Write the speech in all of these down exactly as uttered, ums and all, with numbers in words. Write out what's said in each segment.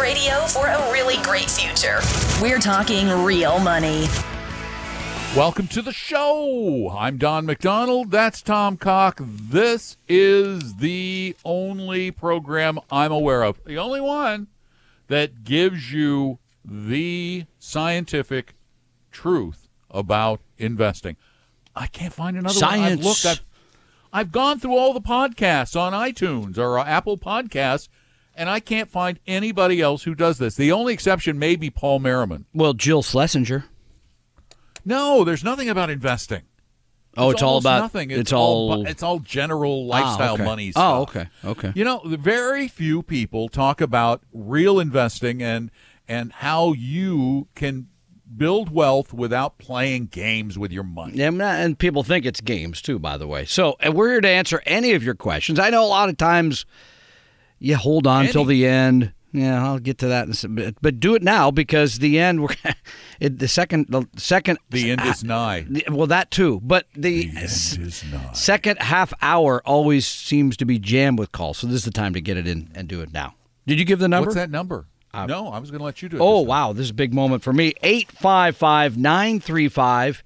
Radio for a really great future. We're talking real money. Welcome to the show. I'm Don McDonald. That's Tom Cock. This is the only program I'm aware of, the only one that gives you the scientific truth about investing. I can't find another Science. one. I've looked. I've, I've gone through all the podcasts on iTunes or Apple Podcasts, and I can't find anybody else who does this. The only exception may be Paul Merriman. Well, Jill Schlesinger. No, there's nothing about investing. Oh, it's, it's all about nothing. It's, it's all, all it's all general lifestyle ah, okay. money stuff. Oh, okay, okay. You know, very few people talk about real investing and and how you can build wealth without playing games with your money. And, and people think it's games too, by the way. So and we're here to answer any of your questions. I know a lot of times. Yeah, hold on Any. till the end. Yeah, I'll get to that in a bit. But do it now because the end, we're, it, the second, the second, the end is nigh. Well, that too. But the, the s- is second half hour always seems to be jammed with calls. So this is the time to get it in and do it now. Did you give the number? What's that number? Uh, no, I was going to let you do it. Oh, this wow. This is a big moment for me. eight five five, nine three five,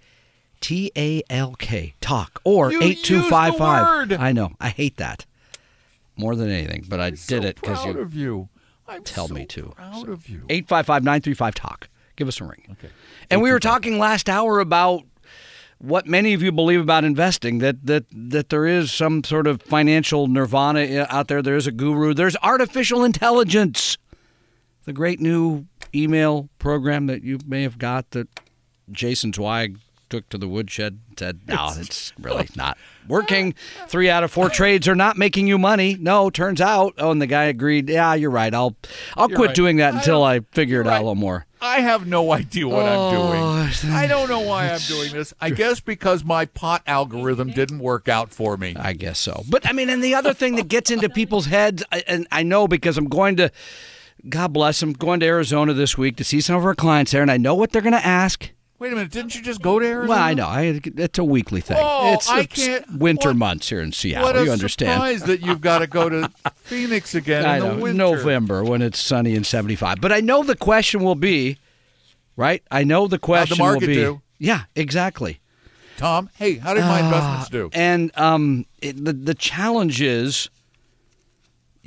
T A L K. Talk or you eight two five five. I know. I hate that. More than anything, but I I'm did so it because you, you. I'm tell so me to. Proud so. of you. eight five five, nine three five, T A L K. Give us a ring. Okay. And we were talking last hour about what many of you believe about investing, that that that there is some sort of financial nirvana out there. There is a guru. There's artificial intelligence, the great new email program that you may have got that Jason Zweig took to the woodshed and said, no, it's really not working. Three out of four trades are not making you money. No, turns out. Oh, and the guy agreed, yeah, you're right. I'll I'll you're quit right. doing that until I, I figure it right. out a little more. I have no idea what oh, I'm doing. I don't know why I'm doing this. I guess because my pot algorithm didn't work out for me. I guess so. But, I mean, and the other thing that gets into people's heads, and I know because I'm going to, God bless, I'm going to Arizona this week to see some of our clients there, and I know what they're going to ask. Wait a minute, didn't you just go to Arizona? Well, I know. I, it's a weekly thing. Oh, it's I can't, winter what, months here in Seattle. What a you understand. surprise that you've got to go to Phoenix again I in know, the winter. November when it's sunny and seventy-five. But I know the question will be, right? I know the question will be. How'd the market do? Yeah, exactly. Tom, hey, how did my uh, investments do? And um, it, the, the challenge is,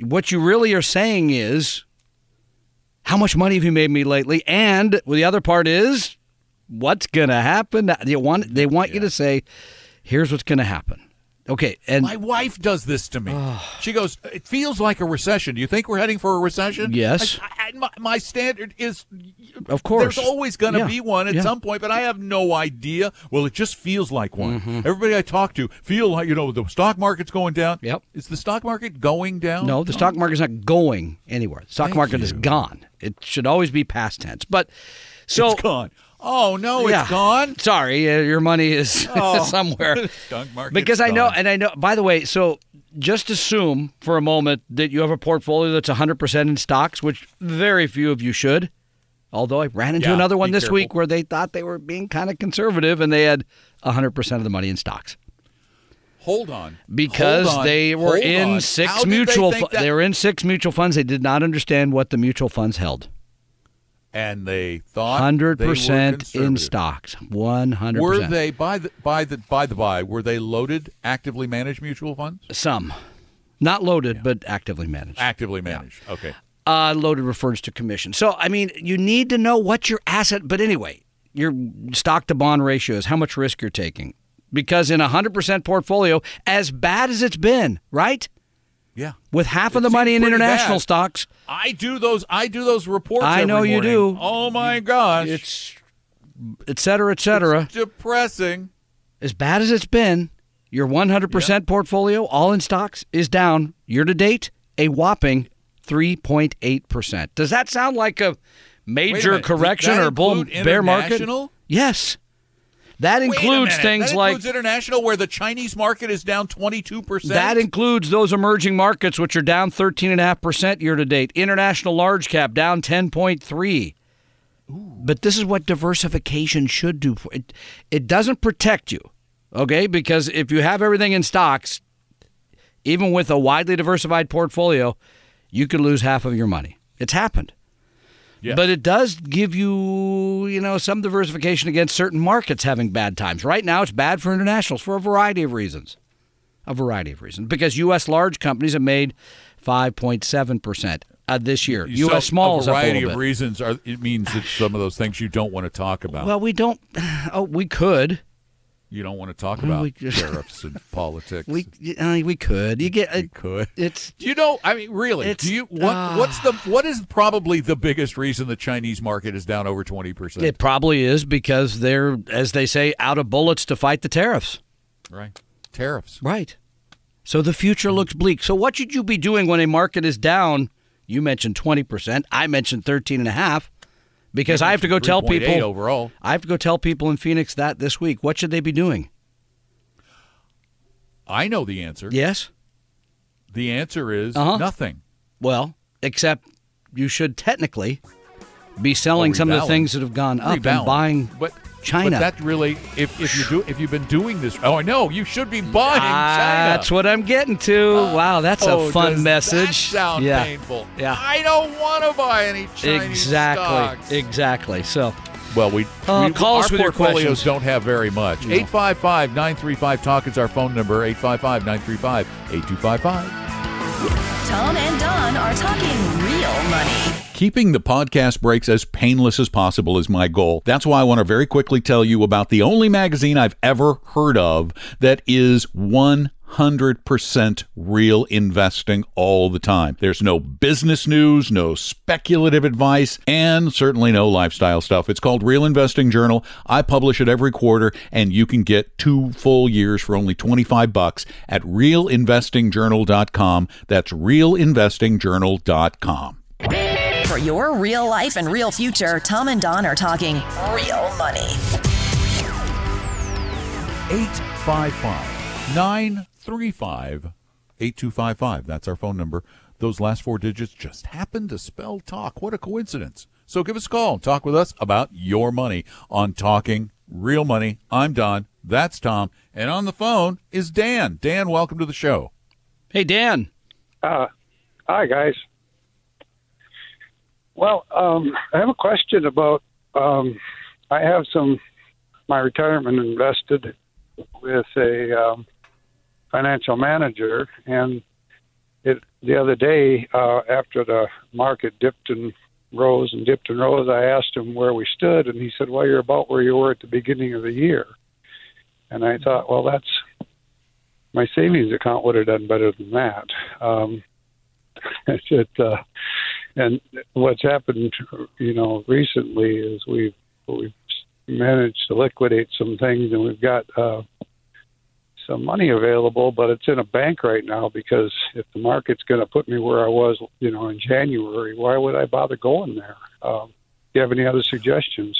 what you really are saying is, how much money have you made me lately? And well, the other part is, what's going to happen? They want, they want yeah. you to say, here's what's going to happen. Okay. And my wife does this to me. Uh, she goes, it feels like a recession. Do you think we're heading for a recession? Yes. I, I, my, my standard is, of course, there's always going to yeah. be one at yeah. some point, but I have no idea. Well, it just feels like one. Mm-hmm. Everybody I talk to feel like, you know, the stock market's going down. Yep. Is the stock market going down? No, the stock market's not going anywhere. The stock Thank market you. is gone. It should always be past tense. But so it's gone. Oh, no, it's yeah. gone? Sorry, uh, your money is oh. somewhere. Because I gone. know, and I know, by the way, so just assume for a moment that you have a portfolio that's one hundred percent in stocks, which very few of you should. Although I ran into yeah, another one this careful. week where they thought they were being kind of conservative and they had one hundred percent of the money in stocks. Hold on. Because Hold on. they were Hold in on. six How mutual funds. They, fu- they were in six mutual funds. They did not understand what the mutual funds held. And they thought one hundred percent in stocks, one hundred percent. Were they, by the by the, by the by, were they loaded, actively managed mutual funds? Some. Not loaded, yeah. but actively managed. Actively managed, yeah. okay. Uh, loaded refers to commission. So, I mean, you need to know what your asset, but anyway, your stock-to-bond ratio is how much risk you're taking. Because in a one hundred percent portfolio, as bad as it's been, right? Yeah, with half of the money in international stocks. I do those. I do those reports. I know you do. Oh my gosh! It's et cetera, et cetera. It's depressing. As bad as it's been, Your one hundred percent yep. portfolio, all in stocks, is down year-to-date a whopping three point eight percent. Does that sound like a major a correction or bull bear market? Yes. That includes things that like... That includes international, where the Chinese market is down twenty-two percent? That includes those emerging markets, which are down thirteen point five percent year-to-date. International large cap down ten point three percent. But this is what diversification should do. For, it, it doesn't protect you. Okay, because if you have everything in stocks, even with a widely diversified portfolio, you could lose half of your money. It's happened. Yes. But it does give you, you know, some diversification against certain markets having bad times. Right now, it's bad for internationals for a variety of reasons. A variety of reasons. Because U S large companies have made five point seven percent uh, this year. So U S small is up a little bit. A variety of reasons, are, it means it's some of those things you don't want to talk about. Well, we don't. Oh, we could. You don't want to talk about we, tariffs and politics. We uh, we could. You get. Uh, we could. It's. You know. I mean, really. It's, do you? What, uh, what's the? What is probably the biggest reason the Chinese market is down over twenty percent? It probably is because they're, as they say, out of bullets to fight the tariffs. Right. Tariffs. Right. So the future looks bleak. So what should you be doing when a market is down? You mentioned twenty percent. I mentioned thirteen and a half. Because I have to go tell people overall. I have to go tell people in Phoenix that this week. What should they be doing? I know the answer. Yes? The answer is uh-huh. nothing. Well, except you should technically be selling some of the things that have gone up Rebalance. and buying but, China. But that really, if, if, you do, if you've been doing this, oh, I know, you should be buying uh, China. That's what I'm getting to. Uh, wow, that's oh, a fun message. That sound yeah. painful. Yeah. I don't want to buy any Chinese exactly. stocks. Exactly, exactly. So, well, we, uh, we call our us with portfolios your don't have very much. No. eight five five, nine three five, talk is our phone number, eight five five, nine three five, eight two five five. Tom and Don are talking real money. Keeping the podcast breaks as painless as possible is my goal. That's why I want to very quickly tell you about the only magazine I've ever heard of that is one hundred percent real investing all the time. There's no business news, no speculative advice, and certainly no lifestyle stuff. It's called Real Investing Journal. I publish it every quarter, and you can get two full years for only twenty-five bucks at real investing journal dot com. That's real investing journal dot com. For your real life and real future, Tom and Don are talking real money. eight five five, nine three five, eight two five five. That's our phone number. Those last four digits just happen to spell talk. What a coincidence. So give us a call and talk with us about your money on Talking Real Money. I'm Don. That's Tom. And on the phone is Dan. Dan, welcome to the show. Hey, Dan. Uh, hi, guys. Well, um, I have a question about, um, I have some, my retirement invested with a um, financial manager, and it, the other day uh, after the market dipped and rose and dipped and rose, I asked him where we stood, and he said, well, you're about where you were at the beginning of the year. And I thought, well, that's, my savings account would have done better than that. Um, it, uh, and what's happened, you know, recently is we've, we've managed to liquidate some things, and we've got uh, some money available, but it's in a bank right now because if the market's going to put me where I was, you know, in January, why would I bother going there? Um, do you have any other suggestions?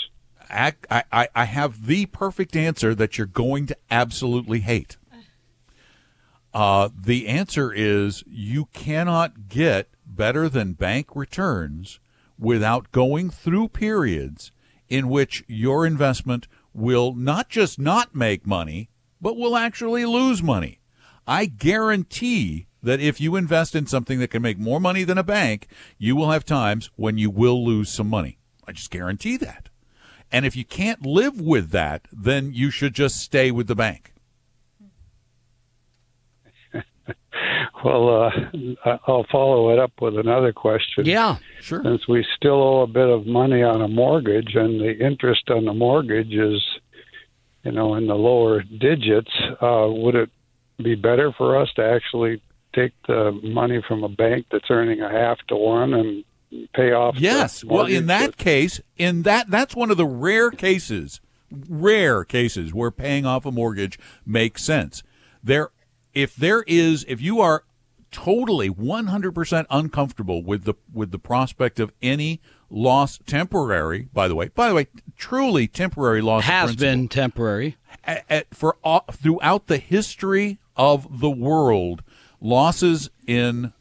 I, I, I have the perfect answer that you're going to absolutely hate. Uh, the answer is you cannot get better than bank returns without going through periods in which your investment will not just not make money, but will actually lose money. I guarantee that if you invest in something that can make more money than a bank, you will have times when you will lose some money. I just guarantee that. And if you can't live with that, then you should just stay with the bank. Well, uh, I'll follow it up with another question. Yeah, sure. Since we still owe a bit of money on a mortgage, and the interest on the mortgage is, you know, in the lower digits, uh, would it be better for us to actually take the money from a bank that's earning a half to one and pay off? Yes. Well, in that case, in that that's one of the rare cases, rare cases where paying off a mortgage makes sense. there, if there is, if you are totally one hundred percent uncomfortable with the with the prospect of any loss, temporary, by the way, by the way, truly temporary loss has been temporary at, at, for all, throughout the history of the world, losses in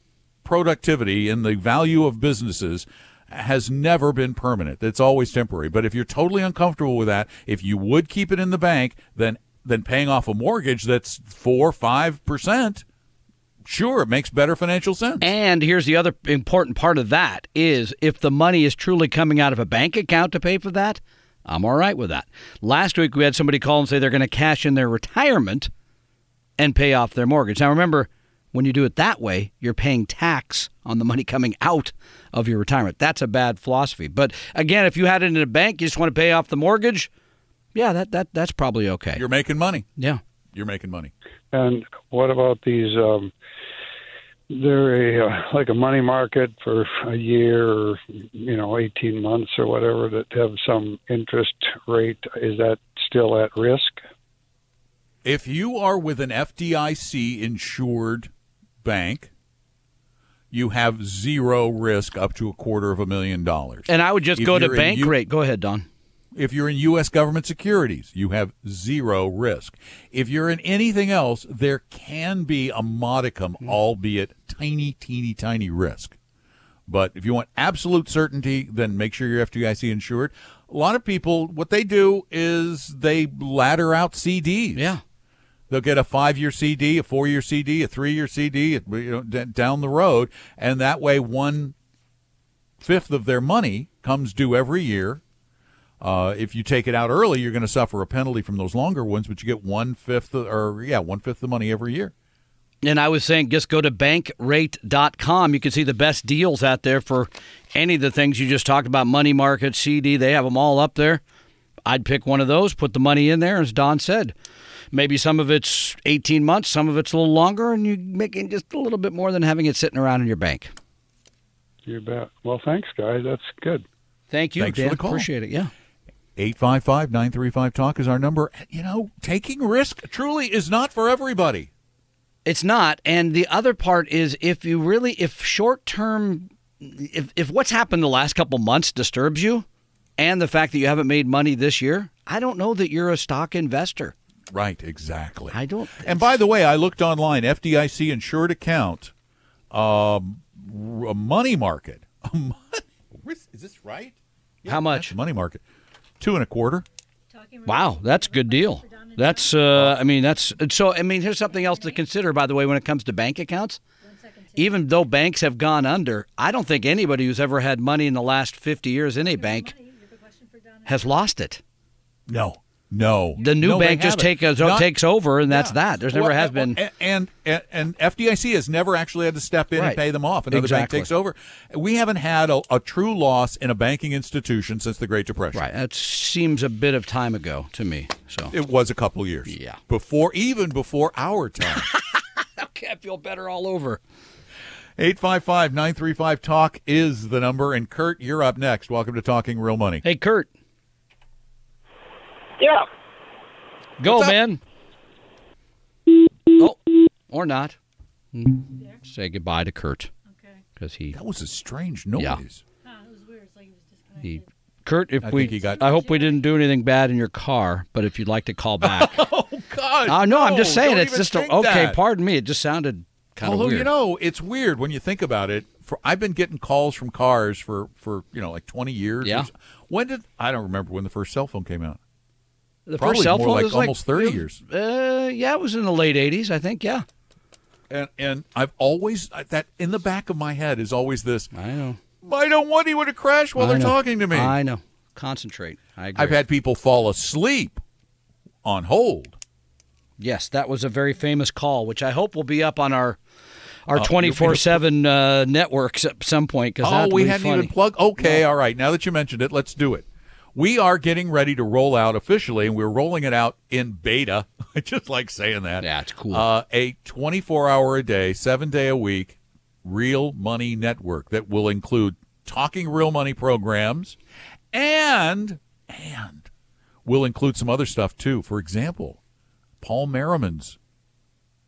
productivity and the value of businesses has never been permanent. It's always temporary. But if you're totally uncomfortable with that, if you would keep it in the bank, then then paying off a mortgage that's four, five percent. Sure, it makes better financial sense. And here's the other important part of that is if the money is truly coming out of a bank account to pay for that, I'm all right with that. Last week we had somebody call and say they're going to cash in their retirement and pay off their mortgage. Now remember, when you do it that way, you're paying tax on the money coming out of your retirement. That's a bad philosophy. But again, if you had it in a bank, you just want to pay off the mortgage, yeah, that that that's probably okay. You're making money. Yeah. You're making money. And what about these, um, they're a, uh, like a money market for a year or, you know, eighteen months or whatever that have some interest rate. Is that still at risk? If you are with an F D I C-insured bank, you have zero risk up to a quarter of a million dollars. And I would just if go to bank U- rate. Go ahead, Don. If you're in U S government securities, you have zero risk. If you're in anything else, there can be a modicum, mm-hmm. albeit tiny, teeny, tiny risk. But if you want absolute certainty, then make sure you're F D I C insured. A lot of people, what they do is they ladder out C Ds. Yeah. They'll get a five-year C D, a four-year C D, a three-year C D, you know, d- down the road, and that way one-fifth of their money comes due every year. Uh, if you take it out early, you're going to suffer a penalty from those longer ones, but you get one fifth, of, or yeah, one fifth the money every year. And I was saying, just go to bank rate dot com. You can see the best deals out there for any of the things you just talked about: money market, C D. They have them all up there. I'd pick one of those, put the money in there, as Don said. Maybe some of it's eighteen months, some of it's a little longer, and you're making just a little bit more than having it sitting around in your bank. You bet. Well, thanks, guys. That's good. Thank you, Thanks Dan. For the call. Appreciate it. Yeah. eight five five, nine three five, talk is our number. You know, taking risk truly is not for everybody. It's not. And the other part is if you really, if short-term, if, if what's happened the last couple months disturbs you and the fact that you haven't made money this year, I don't know that you're a stock investor. Right, exactly. I don't. And by the way, I looked online, F D I C insured account, um, a money market. A money, is this right? Yeah, how much? Money market. Two and a quarter. Wow, that's a good deal. That's, uh, I mean, that's, so, I mean, here's something else to consider, by the way, when it comes to bank accounts. Even though banks have gone under, I don't think anybody who's ever had money in the last fifty years in a bank has lost it. No, no. The new no, bank just take, Not, takes over, and yeah. that's that. There's never well, has well, been. And, and and F D I C has never actually had to step in right. and pay them off. Another exactly. bank takes over. We haven't had a, a true loss in a banking institution since the Great Depression. Right. That seems a bit of time ago to me. So it was a couple of years. Yeah. Before, even before our time. Okay, I feel better all over. eight five five, nine three five, talk is the number. And, Kurt, you're up next. Welcome to Talking Real Money. Hey, Kurt. Yeah. Go, man. Oh, or not. There? Say goodbye to Kurt. Okay. Because he. That was a strange noise. Yeah. Huh, it was weird. It's like he was disconnected. He, Kurt, if I we, he got, I hope we didn't do anything bad in your car. But if you'd like to call back. Oh God. Uh, no, no, I'm just saying it's just a, okay. That. Pardon me. It just sounded kind of weird. Although you know, it's weird when you think about it. For, I've been getting calls from cars for, for you know like twenty years. Yeah. Or so. When did I don't remember when the first cell phone came out. The Probably first cell phone more like was almost like, thirty years. Uh, yeah, it was in the late eighties, I think, yeah. And and I've always, that in the back of my head is always this, I know. I don't want anyone to crash while I they're know. talking to me. I know. Concentrate. I agree. I've had people fall asleep on hold. Yes, that was a very famous call, which I hope will be up on our our twenty-four seven uh, networks at some point. Oh, we hadn't funny. even plugged? Okay, no. All right. Now that you mentioned it, let's do it. We are getting ready to roll out officially, and we're rolling it out in beta. I just like saying that. Yeah, it's cool. Uh, a twenty-four hour a day, seven day a week Real Money Network that will include Talking Real Money programs and and will include some other stuff, too. For example, Paul Merriman's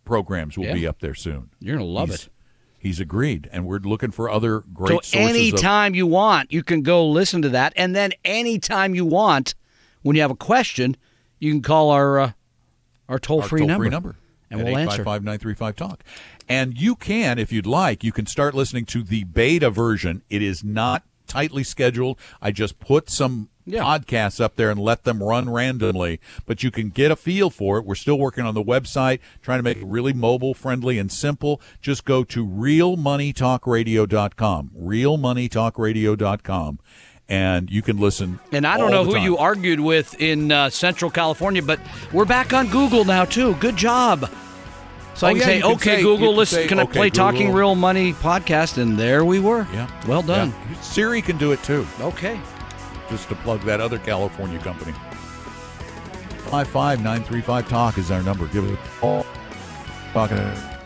programs will yeah. be up there soon. You're going to love he's, it. He's agreed, and we're looking for other great so sources. So anytime of- you want, you can go listen to that, and then anytime you want, when you have a question, you can call our uh, our toll-free number. Our toll-free number. And we'll answer. eight five five, nine three five, talk. And you can, if you'd like, you can start listening to the beta version. It is not tightly scheduled. I just put some yeah. podcasts up there and let them run randomly. But you can get a feel for it. We're still working on the website, trying to make it really mobile-friendly and simple. Just go to real money talk radio dot com, real money talk radio dot com. And you can listen. And I don't know who you argued with in uh, Central California, but we're back on Google now, too. Good job. So I can say, okay, Google, listen, can I play Talking Real Money podcast? And there we were. Yeah. Well done. Yeah. Siri can do it, too. Okay. Just to plug that other California company. five five nine three five talk is our number. Give it a call. Talking to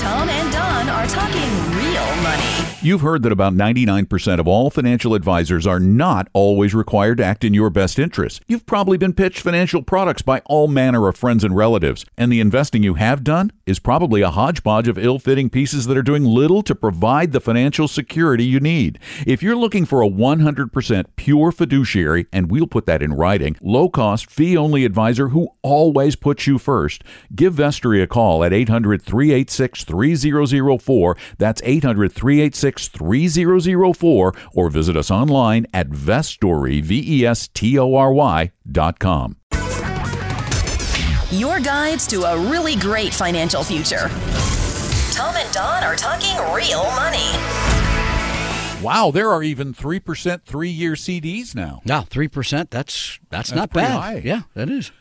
Tom and Don are talking real money. You've heard that about ninety-nine percent of all financial advisors are not always required to act in your best interest. You've probably been pitched financial products by all manner of friends and relatives, and the investing you have done is probably a hodgepodge of ill-fitting pieces that are doing little to provide the financial security you need. If you're looking for a one hundred percent pure fiduciary, and we'll put that in writing, low-cost, fee-only advisor who always puts you first, give Vestry a call at eight hundred, three eight six, three zero zero four. That's eight hundred, three eight six, three zero zero four, or visit us online at Vestory, V E S T O R Y dot com. Your guides to a really great financial future. Tom and Don are talking real money. Wow, there are even three percent three-year C Ds now. No, three percent, that's, that's, that's not bad. High. Yeah, that is.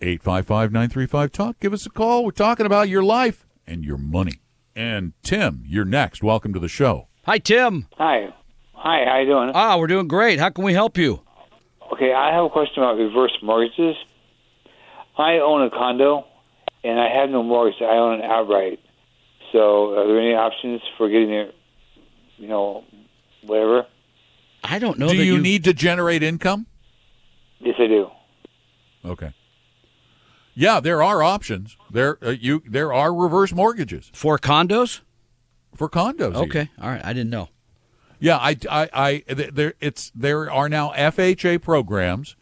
eight five five, nine three five, talk. Give us a call. We're talking about your life and your money. And Tim, you're next. Welcome to the show. Hi, Tim. Hi. Hi, how you doing? Ah, we're doing great. How can we help you? Okay, I have a question about reverse mortgages. I own a condo, and I have no mortgage. I own it outright. So are there any options for getting it, you know, whatever? I don't know. Do that you, you need to generate income? Yes, I do. Okay. Yeah, there are options. There uh, you there are reverse mortgages. For condos? For condos. Okay. Even. All right. I didn't know. Yeah, I, I, I there it's there are now F H A programs.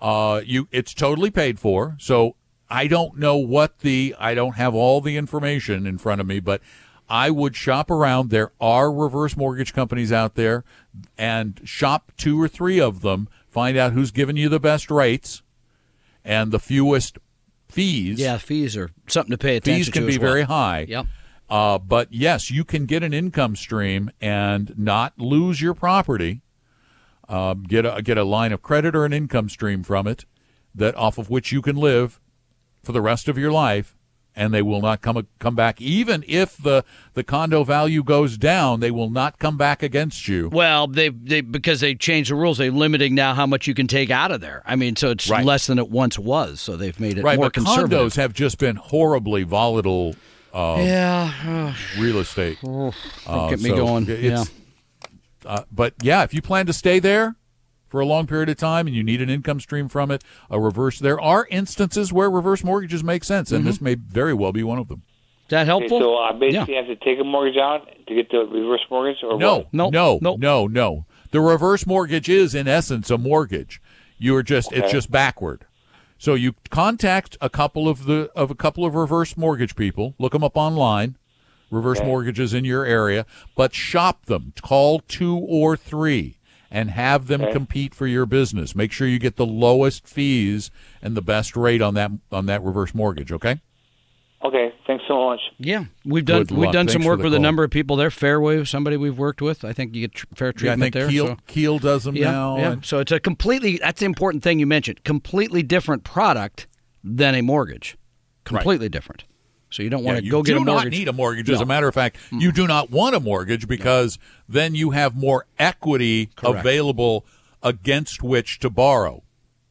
Uh you it's totally paid for. So I don't know what the I don't have all the information in front of me, but I would shop around. There are reverse mortgage companies out there, and shop two or three of them, find out who's giving you the best rates and the fewest fees. Yeah, fees are something to pay attention to. Fees can be very high. Yep. Uh, but, yes, you can get an income stream and not lose your property, uh, get a, get a line of credit or an income stream from it that off of which you can live for the rest of your life, and they will not come come back. Even if the, the condo value goes down, they will not come back against you. Well, they they because they changed the rules, they're limiting now how much you can take out of there. I mean, so it's right. less than it once was, so they've made it right, more conservative. Right, but condos have just been horribly volatile uh, yeah. real estate. Don't uh, get me so going. Yeah. Uh, but, yeah, if you plan to stay there for a long period of time and you need an income stream from it, a reverse. There are instances where reverse mortgages make sense, and mm-hmm. this may very well be one of them. Is that helpful? Okay, so I basically yeah. have to take a mortgage out to get the reverse mortgage? Or no, what? no, no, no, no, no. The reverse mortgage is, in essence, a mortgage. You are just okay. It's just backward. So you contact a couple of the of a couple of reverse mortgage people. Look them up online. Reverse okay. mortgages in your area, but shop them. Call two or three. And have them okay. compete for your business. Make sure you get the lowest fees and the best rate on that on that reverse mortgage. Okay. Okay. Thanks so much. Yeah, we've done Good we've luck. done Thanks some work with call. a number of people there. Fairway, somebody we've worked with. I think you get fair treatment yeah, I think there. Keel, so. Keel does them yeah, now. Yeah. And- so it's a completely that's the important thing you mentioned. Completely different product than a mortgage. Completely right. different. So you don't want yeah, to go get a mortgage. You do not need a mortgage. No. As a matter of fact, mm-hmm. you do not want a mortgage because no. then you have more equity Correct. available against which to borrow.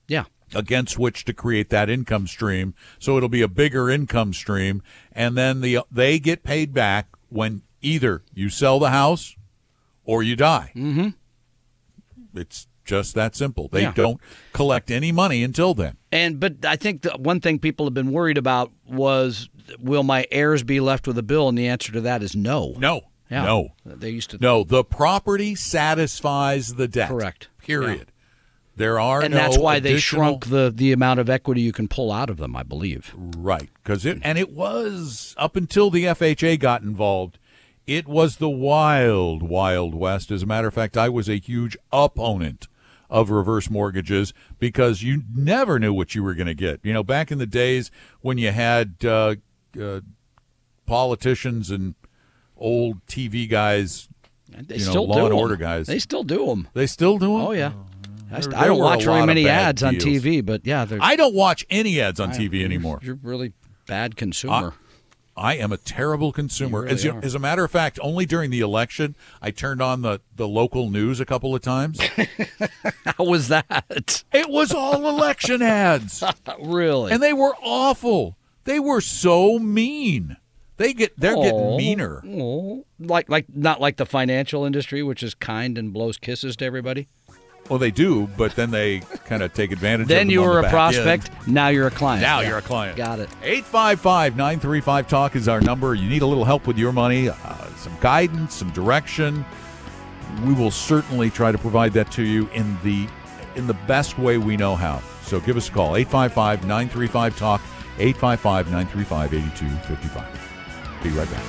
Yeah. Against which to create that income stream. So it'll be a bigger income stream. And then the they get paid back when either you sell the house or you die. Mm-hmm. It's just that simple. They yeah. don't collect any money until then. And but I think the one thing people have been worried about was, will my heirs be left with a bill? And the answer to that is no. No. Yeah. No. They used to. No, the property satisfies the debt. Correct. Period. Yeah. There are and no that's why additional... they shrunk the, the amount of equity you can pull out of them, I believe. Right. 'Cause it, and it was, up until the F H A got involved, it was the wild, wild west. As a matter of fact, I was a huge opponent of reverse mortgages because you never knew what you were going to get. You know, back in the days when you had uh, uh, politicians and old T V guys, they you know, still Law and Order guys. They still do them. They still do them? Oh, yeah. I, there, I don't watch very many ads deals. on T V, but yeah. I don't watch any ads on I, T V anymore. You're really bad consumer. I, I am a terrible consumer. You really as, as a matter of fact, only during the election, I turned on the, the local news a couple of times. How was that? It was all election ads. Really? And they were awful. They were so mean. They get they're oh, getting meaner. Oh. Like like not like the financial industry, which is kind and blows kisses to everybody. Well, they do, but then they kind of take advantage then of them. Then you were the a prospect. End. Now you're a client. Now yeah. you're a client. Got it. eight five five, nine three five, TALK is our number. You need a little help with your money, uh, some guidance, some direction. We will certainly try to provide that to you in the in the best way we know how. So give us a call, eight five five, nine three five, TALK, eight five five, nine three five, eight two five five. Be right back.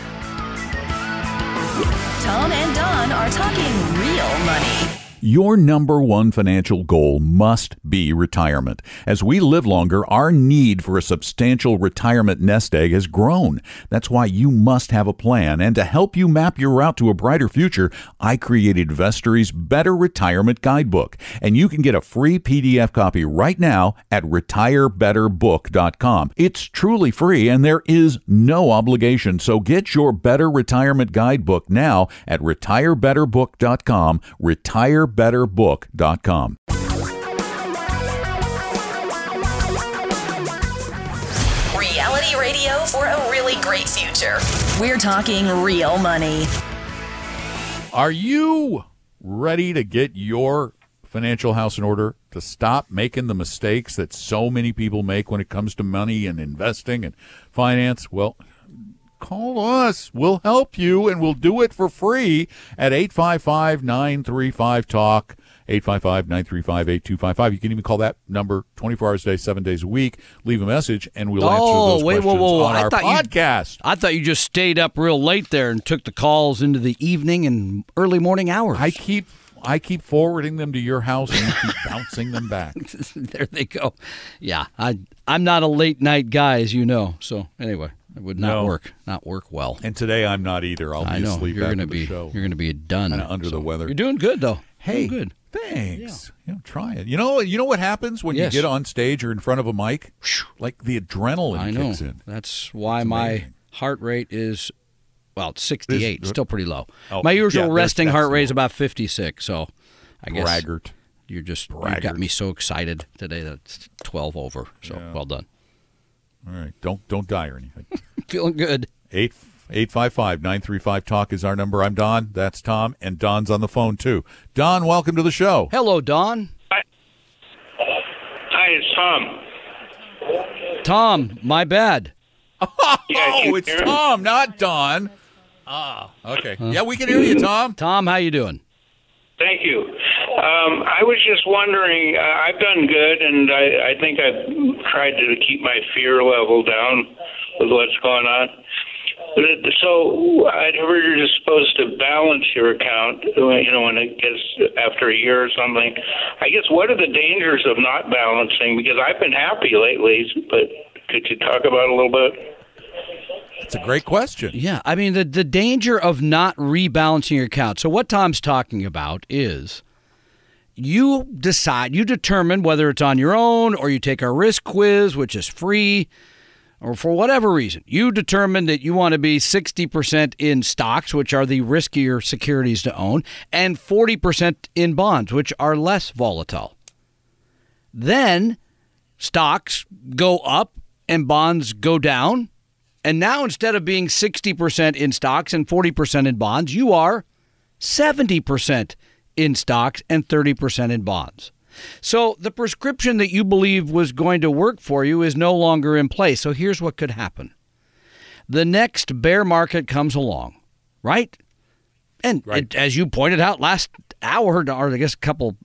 Tom and Don are talking real money. Your number one financial goal must be retirement. As we live longer, our need for a substantial retirement nest egg has grown. That's why you must have a plan. And to help you map your route to a brighter future, I created Vestry's Better Retirement Guidebook. And you can get a free P D F copy right now at retire better book dot com. It's truly free and there is no obligation. So get your Better Retirement Guidebook now at retire better book dot com. Retire better book dot com. Reality radio for a really great future. We're talking real money. Are you ready to get your financial house in order, to stop making the mistakes that so many people make when it comes to money and investing and finance? Well, call us. We'll help you, and we'll do it for free at eight five five, nine three five, TALK, eight five five, nine three five, eight two five five. You can even call that number twenty-four hours a day, seven days a week. Leave a message, and we'll oh, answer those wait, questions whoa, whoa, whoa. on I our podcast. You, I thought you just stayed up real late there and took the calls into the evening and early morning hours. I keep I keep forwarding them to your house, and you keep bouncing them back. There they go. Yeah, I, I'm not a late-night guy, as you know, so anyway. It would not no. work, not work well. And today I'm not either. I'll I be know. asleep you're after gonna the be, show. You're going to be done. Kinda under so. the weather. You're doing good, though. Hey, good. thanks. Yeah. You know, try it. You know, you know what happens when yes. you get on stage or in front of a mic? Like the adrenaline I kicks know. in. That's why it's my amazing. heart rate is, well, it's sixty-eight. It's still pretty low. Oh, my usual yeah, resting heart rate low. is about fifty-six, so I guess. Braggart. You're just, Braggart. You got me so excited today that it's twelve over, so yeah. well done. All right. Don't don't die or anything. Feeling good. eight five five, nine three five, TALK is our number. I'm Don. That's Tom. And Don's on the phone, too. Don, welcome to the show. Hello, Don. Hi. Hi, it's Tom. Tom, my bad. Oh, yeah, it's Tom, me. not Don. Ah, okay. Huh. Yeah, we can hear you, Tom. Tom, how you doing? Thank you. Um, I was just wondering, uh, I've done good, and I, I think I've tried to keep my fear level down with what's going on. So I heard you're just supposed to balance your account, you know, when it gets after a year or something. I guess what are the dangers of not balancing? Because I've been happy lately, but could you talk about it a little bit? That's a great question. Yeah, I mean, the, the danger of not rebalancing your account. So what Tom's talking about is you decide, you determine whether it's on your own or you take our risk quiz, which is free, or for whatever reason. You determine that you want to be sixty percent in stocks, which are the riskier securities to own, and forty percent in bonds, which are less volatile. Then stocks go up and bonds go down. And now instead of being sixty percent in stocks and forty percent in bonds, you are seventy percent in stocks and thirty percent in bonds. So the prescription that you believe was going to work for you is no longer in place. So here's what could happen. The next bear market comes along, right? And right. It, as you pointed out last hour, or I guess a couple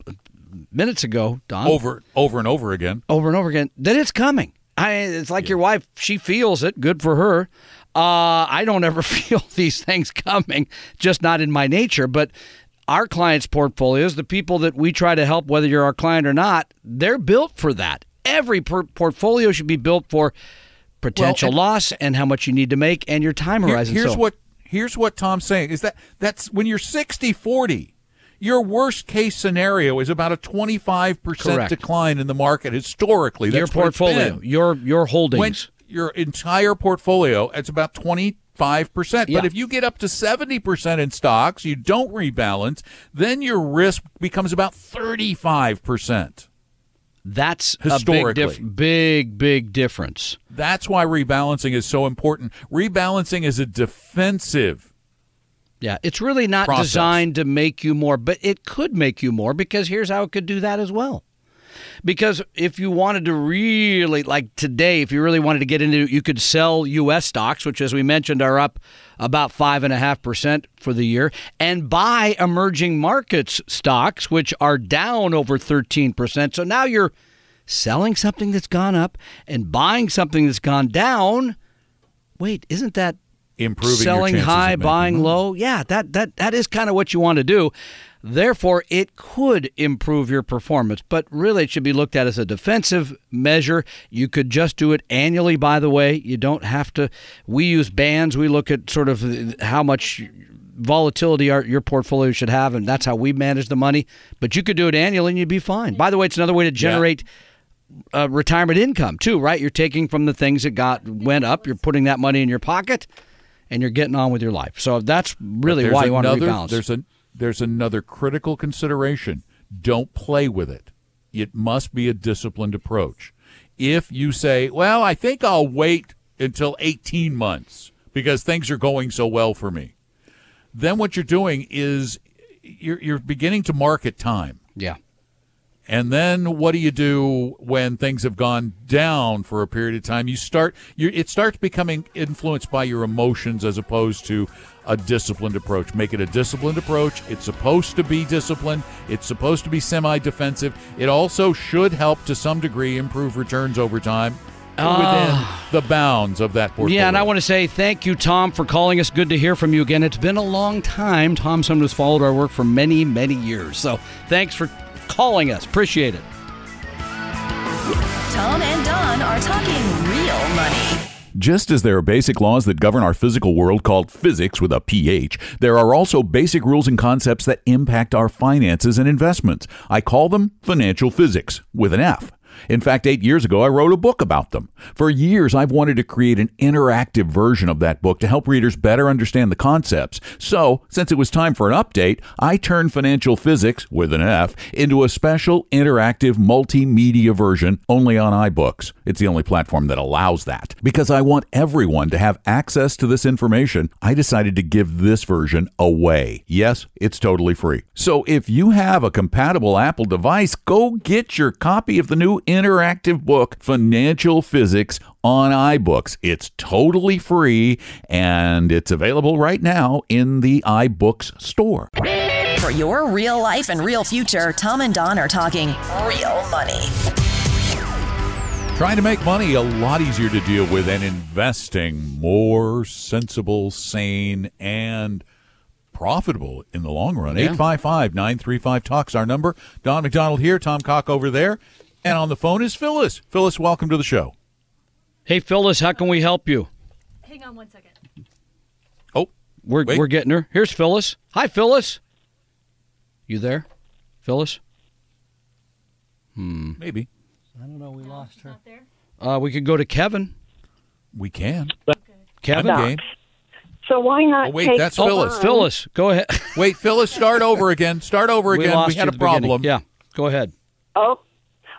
minutes ago, Don. Over over and over again. Over and over again. That it's coming. I, it's like yeah. your wife. She feels it. Good for her. Uh, I don't ever feel these things coming, just not in my nature. But our clients' portfolios, the people that we try to help, whether you're our client or not, they're built for that. Every per- portfolio should be built for potential well, and, loss and how much you need to make and your time horizon. Here, here's, so, what, here's what Tom's saying is that that's when you're sixty forty. Your worst-case scenario is about a twenty-five percent Correct. decline in the market historically. That's your portfolio, your your holdings. When your entire portfolio, it's about twenty-five percent. Yeah. But if you get up to seventy percent in stocks, you don't rebalance, then your risk becomes about thirty-five percent. That's a big, dif- big, big difference. That's why rebalancing is so important. Rebalancing is a defensive Yeah, it's really not process. designed to make you more, but it could make you more, because here's how it could do that as well. Because if you wanted to really, like today, if you really wanted to get into it, you could sell U S stocks, which, as we mentioned, are up about five point five percent for the year, and buy emerging markets stocks, which are down over thirteen percent. So now you're selling something that's gone up and buying something that's gone down. Wait, isn't that improving selling your high, buying money. low. Yeah, that that that is kind of what you want to do. Therefore, it could improve your performance, but really it should be looked at as a defensive measure. You could just do it annually, by the way. You don't have to. We use bands. We look at sort of how much volatility our, your portfolio should have, and that's how we manage the money. But you could do it annually, and you'd be fine. By the way, it's another way to generate yeah. uh, retirement income, too, right? You're taking from the things that got went up. You're putting that money in your pocket, and you're getting on with your life. So that's really why you another, want to rebalance. There's, a, there's another critical consideration. Don't play with it. It must be a disciplined approach. If you say, well, I think I'll wait until eighteen months because things are going so well for me, then what you're doing is you're, you're beginning to market time. Yeah. And then what do you do when things have gone down for a period of time? You start, you, it starts becoming influenced by your emotions as opposed to a disciplined approach. Make it a disciplined approach. It's supposed to be disciplined. It's supposed to be semi-defensive. It also should help to some degree improve returns over time uh, within the bounds of that portfolio. Yeah, and I want to say thank you, Tom, for calling us. Good to hear from you again. It's been a long time. Tom Sumner has followed our work for many, many years. So thanks for calling us. Appreciate it. Tom and Don are talking real money. Just as there are basic laws that govern our physical world called physics with a P H, there are also basic rules and concepts that impact our finances and investments. I call them financial physics with an F. In fact, eight years ago, I wrote a book about them. For years, I've wanted to create an interactive version of that book to help readers better understand the concepts. So, since it was time for an update, I turned Financial Physics, with an F, into a special interactive multimedia version only on iBooks. It's the only platform that allows that. Because I want everyone to have access to this information, I decided to give this version away. Yes, it's totally free. So, if you have a compatible Apple device, go get your copy of the new interactive book, Financial Physics, on iBooks. It's totally free, and it's available right now in the iBooks store. For your real life and real future, Tom and Don are talking real money. Trying to make money a lot easier to deal with and investing more sensible, sane, and profitable in the long run. Yeah. eight five five, nine three five, T A L K S, our number. Don McDonald here, Tom Cock over there. And on the phone is Phyllis. Phyllis, welcome to the show. Hey, Phyllis, how can we help you? Hang on one second. Oh, we're wait. we're getting her. Here's Phyllis. Hi, Phyllis. You there, Phyllis? Hmm. Maybe. I don't know. We no, lost her. Not there. Uh, we could go to Kevin. We can. Okay. Kevin. Game. So why not? Oh, wait, take that's Phyllis. Line. Phyllis, go ahead. Wait, Phyllis, start over again. Start over we again. Lost we had a problem. Beginning. Yeah. Go ahead. Oh.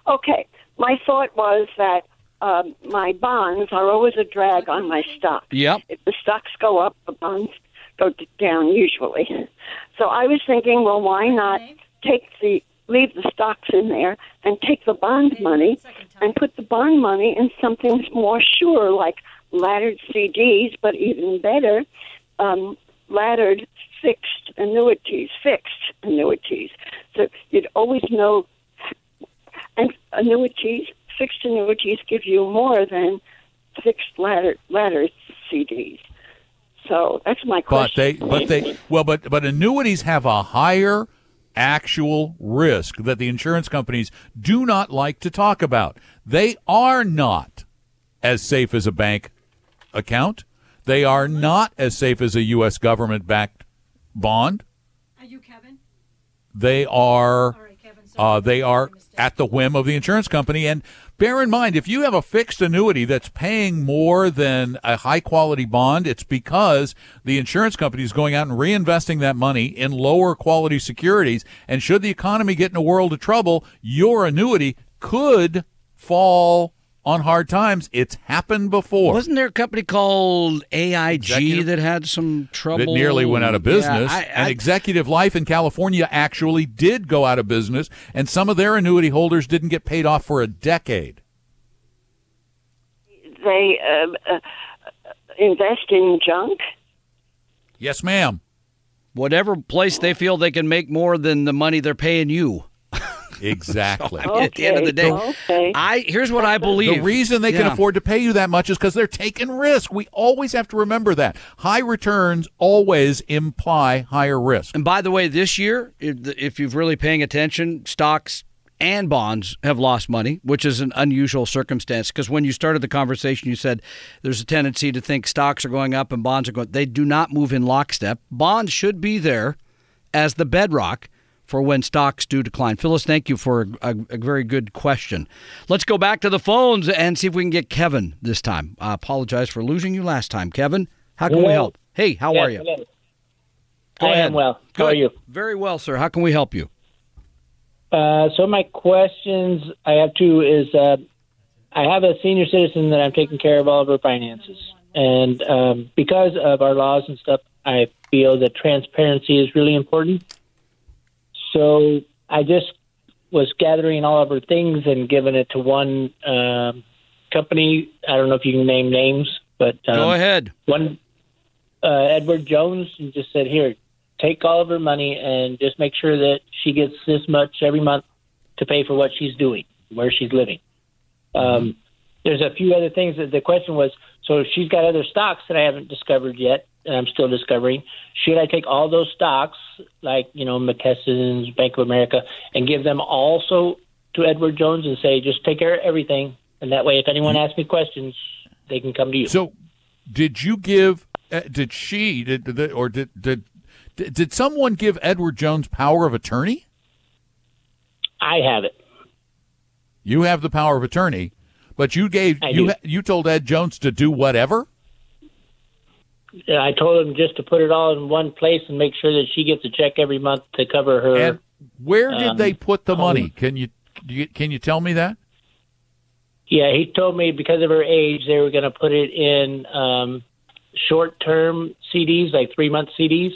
Okay, my thought was that um, my bonds are always a drag on my stock. Yep. If the stocks go up, the bonds go down usually. So I was thinking, well, why not take the leave the stocks in there and take the bond money and put the bond money in something more sure, like laddered C Ds, but even better, um, laddered fixed annuities, fixed annuities. So you'd always know, and annuities, fixed annuities give you more than fixed ladder laddered C Ds. So that's my question. But they, but they, well, but but annuities have a higher actual risk that the insurance companies do not like to talk about. They are not as safe as a bank account. They are not as safe as a U S government-backed bond. Are you Kevin? They are. All right, Kevin, sorry, uh, they are at the whim of the insurance company. And bear in mind, if you have a fixed annuity that's paying more than a high-quality bond, it's because the insurance company is going out and reinvesting that money in lower-quality securities. And should the economy get in a world of trouble, your annuity could fall on hard times. It's happened before. Wasn't there a company called A I G executive, that had some trouble? That nearly went out of business. Yeah, I, I, and Executive Life in California actually did go out of business, and some of their annuity holders didn't get paid off for a decade. They uh, uh, invest in junk? Yes, ma'am. Whatever place they feel they can make more than the money they're paying you. Exactly. So, I mean, okay, at the end of the day, okay. I here's what I believe. The reason they yeah. can afford to pay you that much is because they're taking risk. We always have to remember that. High returns always imply higher risk. And by the way, this year, if, if you're really paying attention, stocks and bonds have lost money, which is an unusual circumstance, because when you started the conversation, you said there's a tendency to think stocks are going up and bonds are going. They do not move in lockstep. Bonds should be there as the bedrock for when stocks do decline. Phyllis, thank you for a, a very good question. Let's go back to the phones and see if we can get Kevin this time. I apologize for losing you last time. Kevin, how can hello. we help? Hey, how yes, are you? Hello. Go I ahead. am well. Good. How are you? Very well, sir. How can we help you? Uh, so my questions I have two is uh, I have a senior citizen that I'm taking care of all of her finances. And um, because of our laws and stuff, I feel that transparency is really important. So I just was gathering all of her things and giving it to one um, company. I don't know if you can name names, but um, go ahead. One uh, Edward Jones, and just said, "Here, take all of her money and just make sure that she gets this much every month to pay for what she's doing, where she's living." Um, there's a few other things that the question was. So if she's got other stocks that I haven't discovered yet, and I'm still discovering, should I take all those stocks, like, you know, McKesson's, Bank of America, and give them also to Edward Jones and say, just take care of everything, and that way if anyone asks me questions, they can come to you. So did you give, uh, did she, did, did or did, did did someone give Edward Jones power of attorney? I have it. You have the power of attorney, but you gave, I you do. you told Ed Jones to do whatever? I told him just to put it all in one place and make sure that she gets a check every month to cover her. And where did um, they put the money? Can you can you tell me that? Yeah, he told me because of her age, they were going to put it in um, short-term C Ds, like three-month C Ds.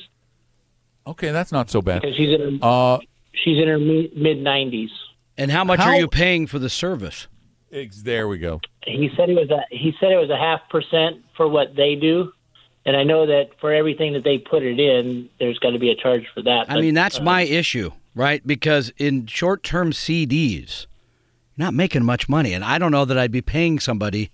Okay, that's not so bad. Because she's in her, uh, she's in her mid nineties. And how much how, are you paying for the service? There we go. He said it was a, he said it was a half percent for what they do. And I know that for everything that they put it in, there's got to be a charge for that. But, I mean, that's uh, my issue, right? Because in short-term C Ds, you're not making much money. And I don't know that I'd be paying somebody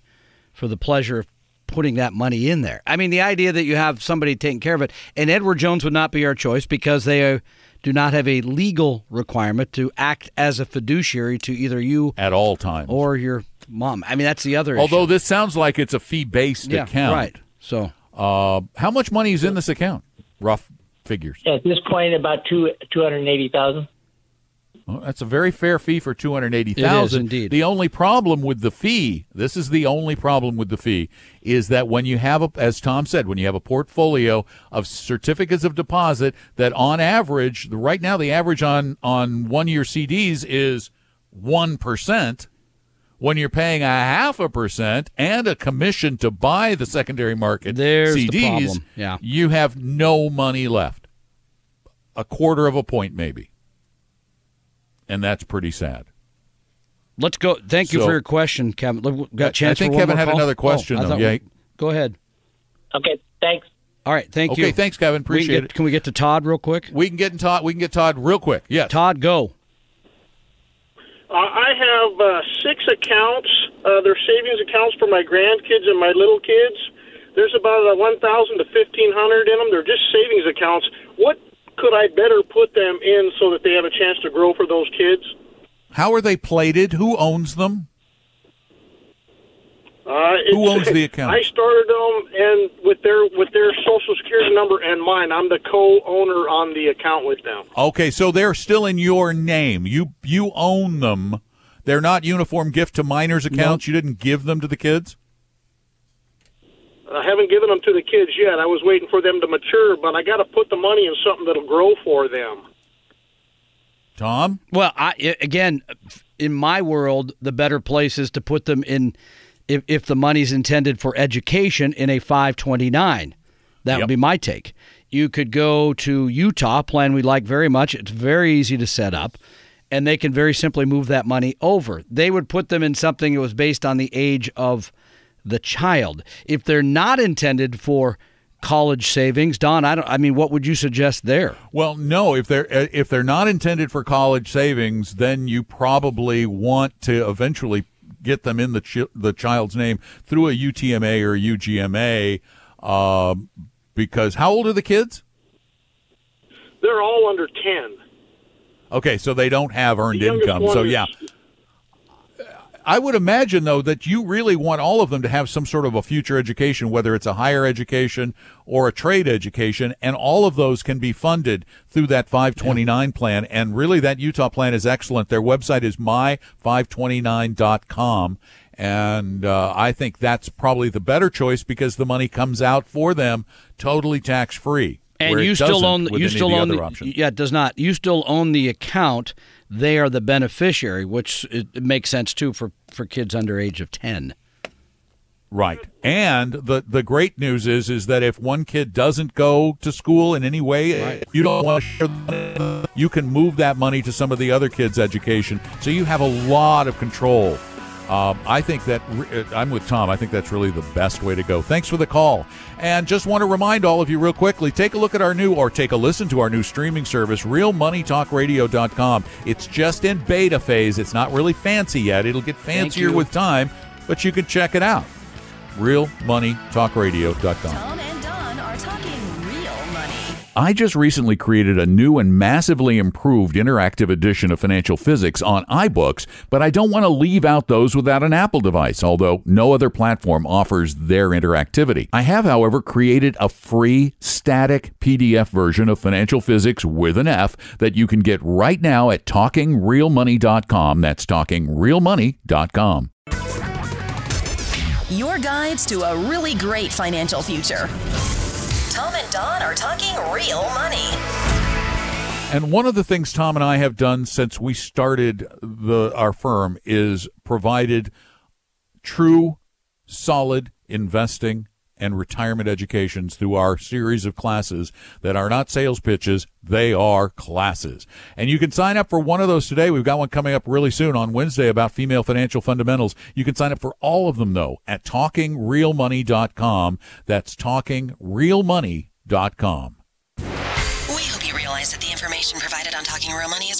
for the pleasure of putting that money in there. I mean, the idea that you have somebody taking care of it, and Edward Jones would not be our choice because they are, do not have a legal requirement to act as a fiduciary to either you at all times or your mom. I mean, that's the other Although issue. This sounds like it's a fee-based yeah, account. Right, so... Uh, how much money is in this account? Rough figures. At this point, about two two hundred eighty thousand. Well, that's a very fair fee for two hundred eighty thousand. Indeed. The only problem with the fee, this is the only problem with the fee, is that when you have, a, as Tom said, when you have a portfolio of certificates of deposit, that on average, right now, the average on on one year C Ds is one percent. When you're paying a half a percent and a commission to buy the secondary market There's C Ds, the problem. Yeah. You have no money left. A quarter of a point, maybe. and that's pretty sad. Let's go. Thank you so, for your question, Kevin. We've got a chance for one more call. I think Kevin had another question. Oh, though. Yeah. We, go ahead. Okay, thanks. All right, thank okay, you. Okay, thanks, Kevin. Appreciate we can get, it. Can we get to Todd real quick? We can get in Todd. We can get Todd real quick. Yes. Todd, go. Uh, I have uh, six accounts. Uh, they're savings accounts for my grandkids and my little kids. There's about uh, one thousand to fifteen hundred in them. They're just savings accounts. What could I better put them in so that they have a chance to grow for those kids? How are they plated? Who owns them? Uh, Who owns the account? I started them and with their with their Social Security number and mine. I'm the co-owner on the account with them. Okay, so they're still in your name. You you own them. They're not uniform gift to minors accounts. No. You didn't give them to the kids? I haven't given them to the kids yet. I was waiting for them to mature, but I got to put the money in something that'll grow for them. Tom? Well, I, again, in my world, the better place is to put them in. If, if the money's intended for education in a five twenty-nine, that yep. would be my take. You could go to Utah, plan we like very much. It's very easy to set up, and they can very simply move that money over. They would put them in something that was based on the age of the child. If they're not intended for college savings, Don, I don't. I mean, what would you suggest there? Well, no. If they're if they're not intended for college savings, then you probably want to eventually get them in the ch- the child's name through a U T M A or U G M A, uh, because how old are the kids? They're all under ten. Okay, so they don't have earned income. So, yeah. I would imagine, though, that you really want all of them to have some sort of a future education, whether it's a higher education or a trade education, and all of those can be funded through that five twenty-nine plan. And really, that Utah plan is excellent. Their website is my five twenty-nine dot com, and uh, I think that's probably the better choice because the money comes out for them totally tax-free. And you still own you still own the, yeah, it does not. You still own the account. They are the beneficiary, which it makes sense too for, for kids under age of ten. Right. And the the great news is is that if one kid doesn't go to school in any way, right. you don't want to share the money, you can move that money to some of the other kids' education. So you have a lot of control. Um, I think that re- I'm with Tom. I think that's really the best way to go. Thanks for the call. And just want to remind all of you real quickly, take a look at our new or take a listen to our new streaming service, real money talk radio dot com. It's just in beta phase. It's not really fancy yet. It'll get fancier with time, but you can check it out. real money talk radio dot com. Tom and Don are talking real money. I just recently created a new and massively improved interactive edition of Financial Physics on iBooks, but I don't want to leave out those without an Apple device, although no other platform offers their interactivity. I have, however, created a free static P D F version of Financial Physics with an F that you can get right now at talking real money dot com. That's talking real money dot com. Your guides to a really great financial future. Tom and Don are talking real money. And one of the things Tom and I have done since we started the our firm is provided true, solid investing and retirement educations through our series of classes that are not sales pitches. They are classes. And you can sign up for one of those today. We've got one coming up really soon on Wednesday about female financial fundamentals. You can sign up for all of them, though, at talking real money dot com. That's talking real money dot com. We hope you realize that the information provided on Talking Real Money is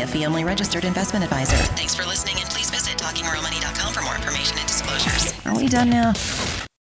a fee-only registered investment advisor. Thanks for listening, and please visit talking real money dot com for more information and disclosures. Are we done now?